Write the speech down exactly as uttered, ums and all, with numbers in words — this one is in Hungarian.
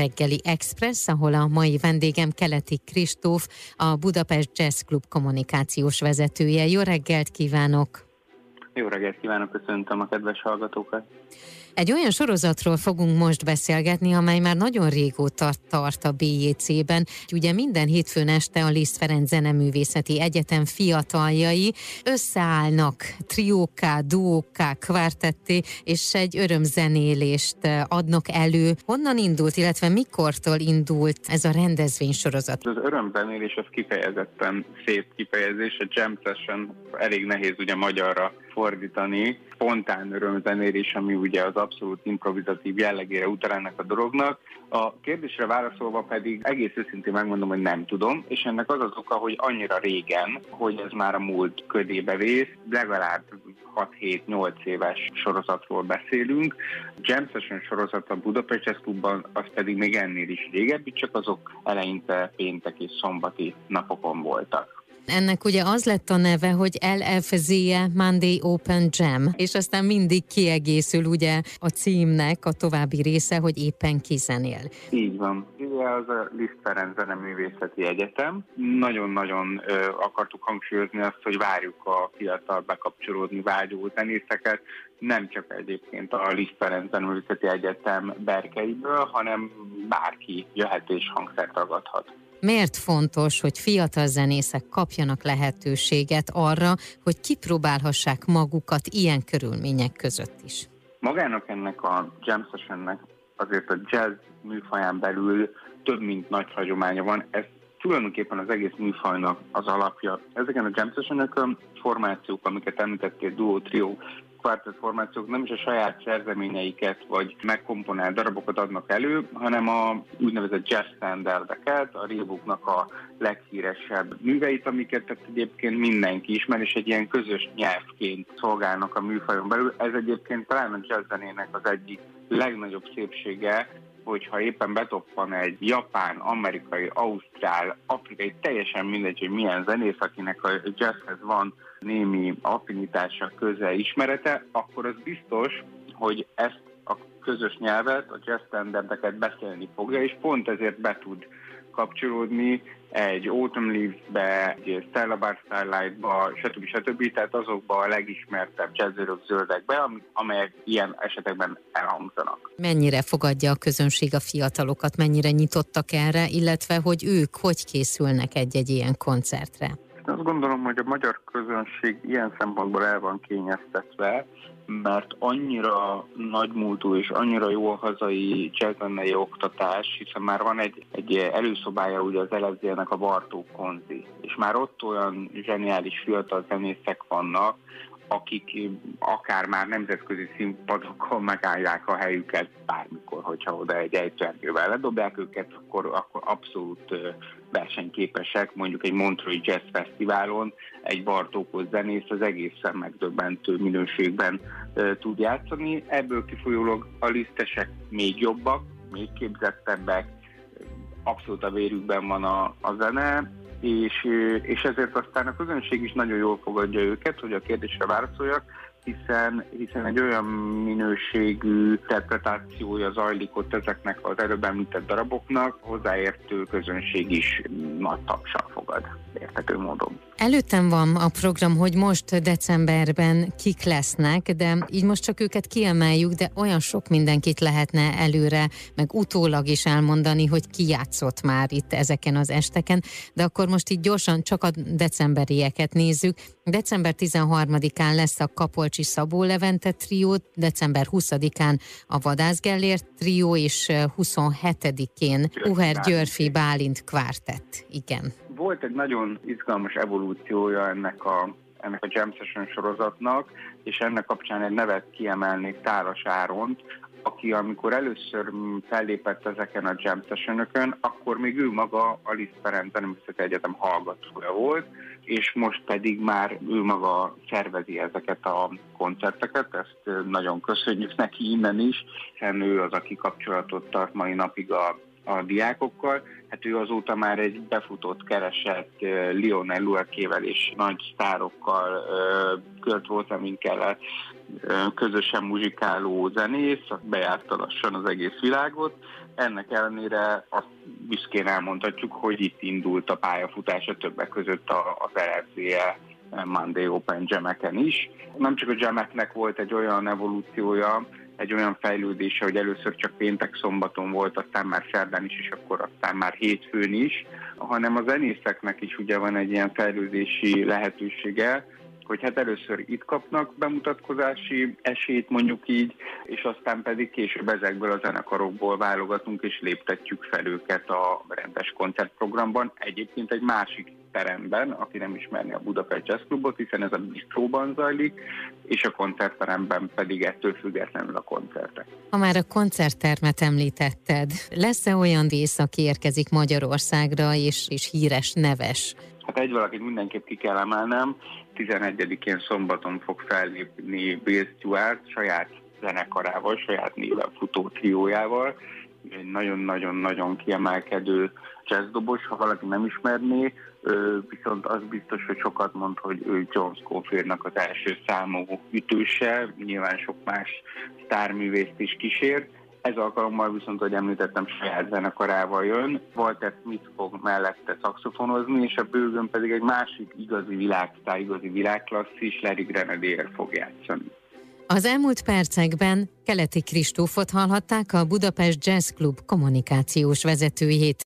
Reggeli Express, ahol a mai vendégem Keleti Kristóf, a Budapest Jazz Club kommunikációs vezetője. Jó reggelt kívánok! Jó reggelt kívánok, köszöntöm a kedves hallgatókat! Egy olyan sorozatról fogunk most beszélgetni, amely már nagyon régóta tart a bé jé cé-ben. Ugye minden hétfőn este a Liszt Ferenc Zeneművészeti Egyetem fiataljai összeállnak triókká, duókká, kvártetté, és egy örömzenélést adnak elő. Honnan indult, illetve mikortól indult ez a rendezvénysorozat? Az örömzenélés az kifejezetten szép kifejezés, a jam session elég nehéz ugye magyarra fordítani, spontán örömzenélés, ami ugye az abszolút improvizatív jellegére utal ennek a dolognak. A kérdésre válaszolva pedig egész őszintén megmondom, hogy nem tudom, és ennek az az oka, hogy annyira régen, hogy ez már a múlt ködébe vész, legalább hat-hét-nyolc éves sorozatról beszélünk. Jam Session sorozat a Budapest Jazz Clubban, az pedig még ennél is régebbi, csak azok eleinte péntek és szombati napokon voltak. Ennek ugye az lett a neve, hogy el ef zé e Monday Open Jam, és aztán mindig kiegészül ugye a címnek a további része, hogy éppen ki zenél. Így van. Ugye az a Liszt Ferenc Zeneművészeti Egyetem. Nagyon-nagyon ö, akartuk hangsúlyozni azt, hogy várjuk a fiatal bekapcsolódni vágyó zenészeket, nem csak egyébként a Liszt Ferenc Zeneművészeti Egyetem berkeiből, hanem bárki jöhet és hangszert ragadhat. Miért fontos, hogy fiatal zenészek kapjanak lehetőséget arra, hogy kipróbálhassák magukat ilyen körülmények között is? Magának ennek a jam sessionnek azért a jazz műfaján belül több mint nagy hagyománya van. Ez tulajdonképpen az egész műfajnak az alapja. Ezeken a jam sessionökön formációk, amiket említettél, duó, trió, kvártett formációk nem is a saját szerzeményeiket vagy megkomponált darabokat adnak elő, hanem a úgynevezett jazz standardeket, a Reeboknak a leghíresebb műveit, amiket egyébként mindenki ismer, és egy ilyen közös nyelvként szolgálnak a műfajon belül. Ez egyébként talán a jazz zenének az egyik legnagyobb szépsége, hogyha éppen betoppan egy japán, amerikai, ausztrál, afrikai, teljesen mindegy, hogy milyen zenész, akinek a jazzhez van némi affinitása, köze, ismerete, akkor az biztos, hogy ezt a közös nyelvet, a jazz standardeket beszélni fogja, és pont ezért be tud kapcsolódni egy Autumn Leaves-be, egy Stella Bar Starlight-ba, stb. stb. Tehát azokba a legismertebb jazzörök zöldekbe, amelyek ilyen esetekben elhangzanak. Mennyire fogadja a közönség a fiatalokat, mennyire nyitottak erre, illetve hogy ők hogy készülnek egy-egy ilyen koncertre? Azt gondolom, hogy a magyar közönség ilyen szempontból el van kényeztetve, mert annyira nagymúltú és annyira jó a hazai jazzzenei oktatás, hiszen már van egy, egy előszobája ugye az el ef zé-nek a Bartók-Konzi, és már ott olyan zseniális fiatal zenészek vannak, akik akár már nemzetközi színpadokon megállják a helyüket bármikor, hogyha oda egy ejtőernyővel ledobják őket, akkor, akkor abszolút versenyképesek, mondjuk egy Montreux Jazz Fesztiválon egy Bartókos zenész az egészen megdöbbentő minőségben tud játszani. Ebből kifolyólag a lisztesek még jobbak, még képzettebbek, abszolút a vérükben van a, a zene, És, és ezért aztán a közönség is nagyon jól fogadja őket, hogy a kérdésre válaszoljak, hiszen, hiszen egy olyan minőségű interpretációja zajlik ott ezeknek az előbb említett daraboknak, hozzáértő közönség is nagy tapsal fogad, érthető módon. Előttem van a program, hogy most decemberben kik lesznek, de így most csak őket kiemeljük, de olyan sok mindenkit lehetne előre, meg utólag is elmondani, hogy ki játszott már itt ezeken az esteken, de akkor most így gyorsan csak a decemberieket nézzük. December tizenharmadikán lesz a Kapolcsi Szabó Levente trió, december huszadikán a Vadász Gellér trió, és huszonhetedikén Uher Györfi Bálint kvártett. Igen. Volt egy nagyon izgalmas evolúciója ennek a, ennek a Jam Session sorozatnak, és ennek kapcsán egy nevet kiemelnék, Tálas Áront, aki amikor először fellépett ezeken a Jam Sessionökön, akkor még ő maga a Liszt Ferenc Zeneművészeti Egyetem hallgatója volt, és most pedig már ő maga szervezi ezeket a koncerteket, ezt nagyon köszönjük neki innen is, hiszen ő az, aki kapcsolatot tart mai napig a a diákokkal, hát ő azóta már egy befutott, keresett uh, Lionel Luekével és nagy sztárokkal, uh, Kurt Wolframinckellel uh, közösen muzsikáló zenész, bejárta lassan az egész világot, ennek ellenére azt büszkén elmondhatjuk, hogy itt indult a pályafutása többek között az el ef zé e Monday Open Jameken is. Nem csak a jameknek volt egy olyan evolúciója, egy olyan fejlődése, hogy először csak péntek-szombaton volt, aztán már szerdán is, és akkor aztán már hétfőn is, hanem a zenészeknek is ugye van egy ilyen fejlődési lehetősége, hogy hát először itt kapnak bemutatkozási esélyt, mondjuk így, és aztán pedig később ezekből a zenekarokból válogatunk, és léptetjük fel őket a rendes koncertprogramban. Egyébként egy másik teremben, aki nem ismerné a Budapest Jazz Clubot, hiszen ez a bistróban zajlik, és a koncertteremben pedig ettől függetlenül a koncertek. Ha már a koncerttermet említetted, lesz-e olyan dísz, aki érkezik Magyarországra, és, és híres, neves? Hát egy valakit mindenképp ki kell emelnem, tizenegyedikén szombaton fog fellépni Bill Stewart saját zenekarával, saját néven futó triójával. Egy nagyon-nagyon-nagyon kiemelkedő jazzdobos, ha valaki nem ismerné, viszont az biztos, hogy sokat mond, hogy ő John Scofieldnak az első számú ütőse, nyilván sok más sztárművészt is kísér. Ez alkalommal viszont, ahogy említettem, saját zenekarával jön. Walter Smith fog mellette szaxofonozni, és a bőgön pedig egy másik igazi világsztár, igazi világklasszis, Larry Grenadier fog játszani. Az elmúlt percekben Keleti Kristófot hallhatták, a Budapest Jazz Club kommunikációs vezetőjét.